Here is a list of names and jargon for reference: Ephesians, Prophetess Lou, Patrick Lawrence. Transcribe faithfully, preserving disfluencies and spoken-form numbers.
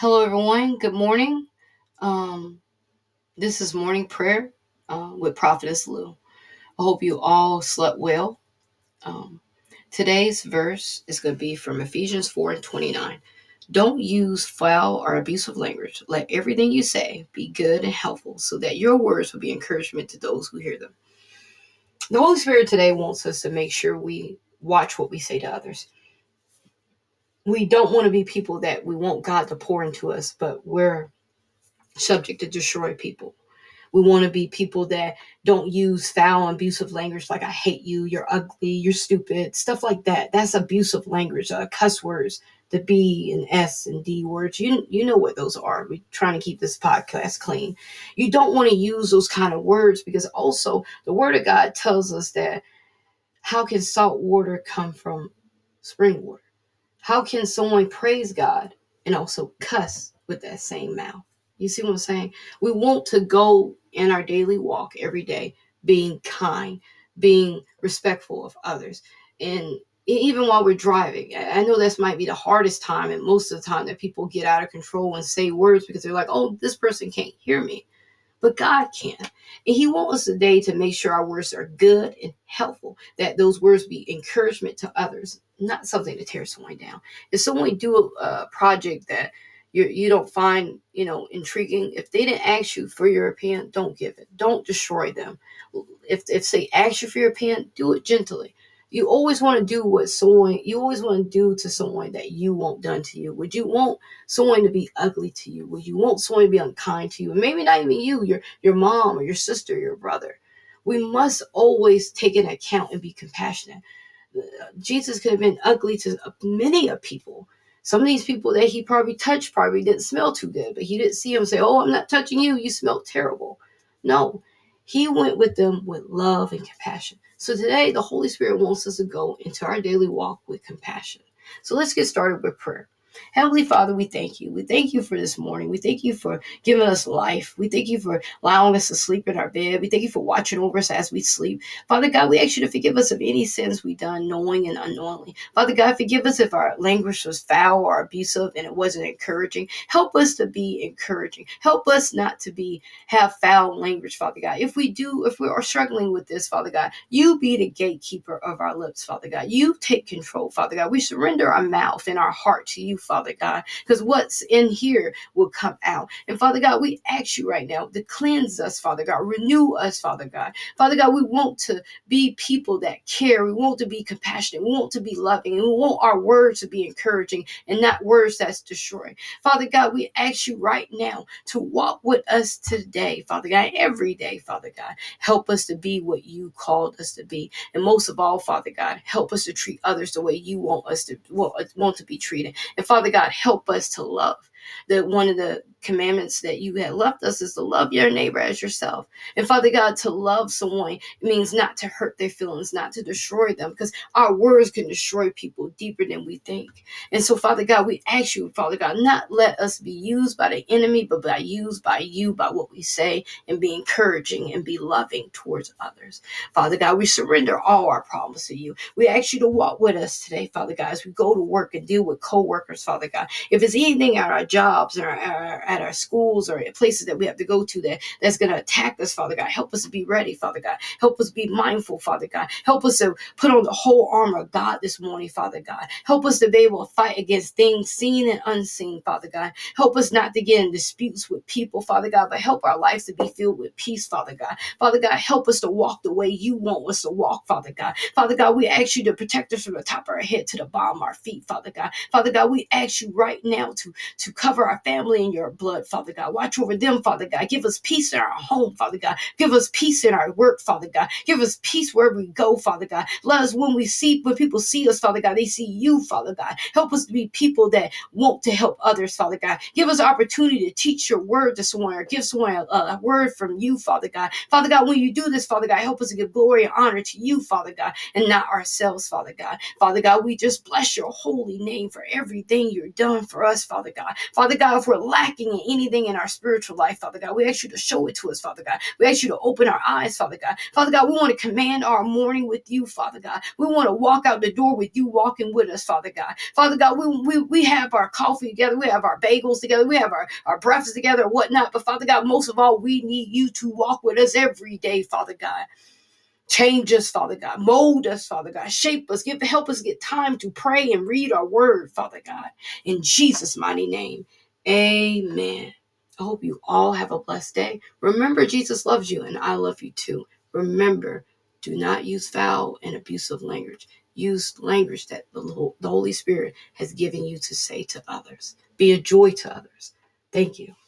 Hello, everyone. Good morning. Um, this is morning prayer uh, with Prophetess Lou. I hope you all slept well. Um, today's verse is going to be from Ephesians four and twenty-nine. Don't use foul or abusive language. Let everything you say be good and helpful so that your words will be encouragement to those who hear them. The Holy Spirit today wants us to make sure we watch what we say to others. We don't want to be people that we want God to pour into us, but we're subject to destroy people. We want to be people that don't use foul, abusive language like I hate you, you're ugly, you're stupid, stuff like that. That's abusive language, uh, cuss words, the B and S and D words. You, you know what those are. We're trying to keep this podcast clean. You don't want to use those kind of words because also the Word of God tells us that how can salt water come from spring water? How can someone praise God and also cuss with that same mouth? You see what I'm saying? We want to go in our daily walk every day being kind, being respectful of others. And even while we're driving, I know this might be the hardest time and most of the time that people get out of control and say words because they're like, oh, this person can't hear me. But God can. And he wants us today to make sure our words are good and helpful, that those words be encouragement to others, not something to tear someone down. If someone do a, a project that you you don't find, you know, intriguing, if they didn't ask you for your opinion, don't give it. Don't destroy them. If, if they ask you for your opinion, do it gently. You always want to do what someone, you always want to do to someone that you want done to you. Would you want someone to be ugly to you? Would you want someone to be unkind to you? And maybe not even you, your, your mom or your sister, or your brother. We must always take an account and be compassionate. Jesus could have been ugly to many of people. Some of these people that he probably touched probably didn't smell too good, but he didn't see them say, oh, I'm not touching you. You smell terrible. No. He went with them with love and compassion. So today, the Holy Spirit wants us to go into our daily walk with compassion. So let's get started with prayer. Heavenly Father, we thank you. We thank you for this morning. We thank you for giving us life. We thank you for allowing us to sleep in our bed. We thank you for watching over us as we sleep. Father God, we ask you to forgive us of any sins we've done, knowing and unknowingly. Father God, forgive us if our language was foul or abusive and it wasn't encouraging. Help us to be encouraging. Help us not to be have foul language, Father God. If we do, if we are struggling with this, Father God, you be the gatekeeper of our lips, Father God. You take control, Father God. We surrender our mouth and our heart to you, Father. Father God, because what's in here will come out. And Father God, we ask you right now to cleanse us, Father God, renew us, Father God. Father God, we want to be people that care. We want to be compassionate. We want to be loving. And we want our words to be encouraging and not words that's destroying. Father God, we ask you right now to walk with us today, Father God, every day, Father God. Help us to be what you called us to be. And most of all, Father God, help us to treat others the way you want us to want to be treated. And Father God, help us to love. That one of the commandments that you had left us is to love your neighbor as yourself. And Father God, to love someone means not to hurt their feelings, not to destroy them, because our words can destroy people deeper than we think. And so, Father God, we ask you, Father God, not let us be used by the enemy, but by used by you, by what we say, and be encouraging and be loving towards others. Father God, we surrender all our problems to you. We ask you to walk with us today, Father God, as we go to work and deal with co-workers, Father God. If it's anything at our job, jobs or at our schools or places that we have to go to that that's going to attack us, Father God. Help us to be ready, Father God. Help us be mindful, Father God. Help us to put on the whole armor of God this morning, Father God. Help us to be able to fight against things seen and unseen, Father God. Help us not to get in disputes with people, Father God, but help our lives to be filled with peace, Father God. Father God, help us to walk the way you want us to walk, Father God. Father God, we ask you to protect us from the top of our head to the bottom of our feet, Father God. Father God, we ask you right now to, to come cover our family in your blood, Father God. Watch over them, Father God. Give us peace in our home, Father God. Give us peace in our work, Father God. Give us peace wherever we go, Father God. Let us, when we see, when people see us, Father God, they see you, Father God. Help us to be people that want to help others, Father God. Give us opportunity to teach your word to someone or give someone a, a word from you, Father God. Father God, when you do this, Father God, help us to give glory and honor to you, Father God, and not ourselves, Father God. Father God, we just bless your holy name for everything you're done for us, Father God. Father God, if we're lacking in anything in our spiritual life, Father God, we ask you to show it to us, Father God. We ask you to open our eyes, Father God. Father God, we want to command our morning with you, Father God. We want to walk out the door with you walking with us, Father God. Father God, we we, we have our coffee together. We have our bagels together. We have our, our breakfast together and whatnot. But Father God, most of all, we need you to walk with us every day, Father God. Change us, Father God. Mold us, Father God. Shape us. Give, help us get time to pray and read our word, Father God. In Jesus' mighty name, amen. I hope you all have a blessed day. Remember, Jesus loves you, and I love you too. Remember, do not use foul and abusive language. Use language that the, the Holy Spirit has given you to say to others. Be a joy to others. Thank you.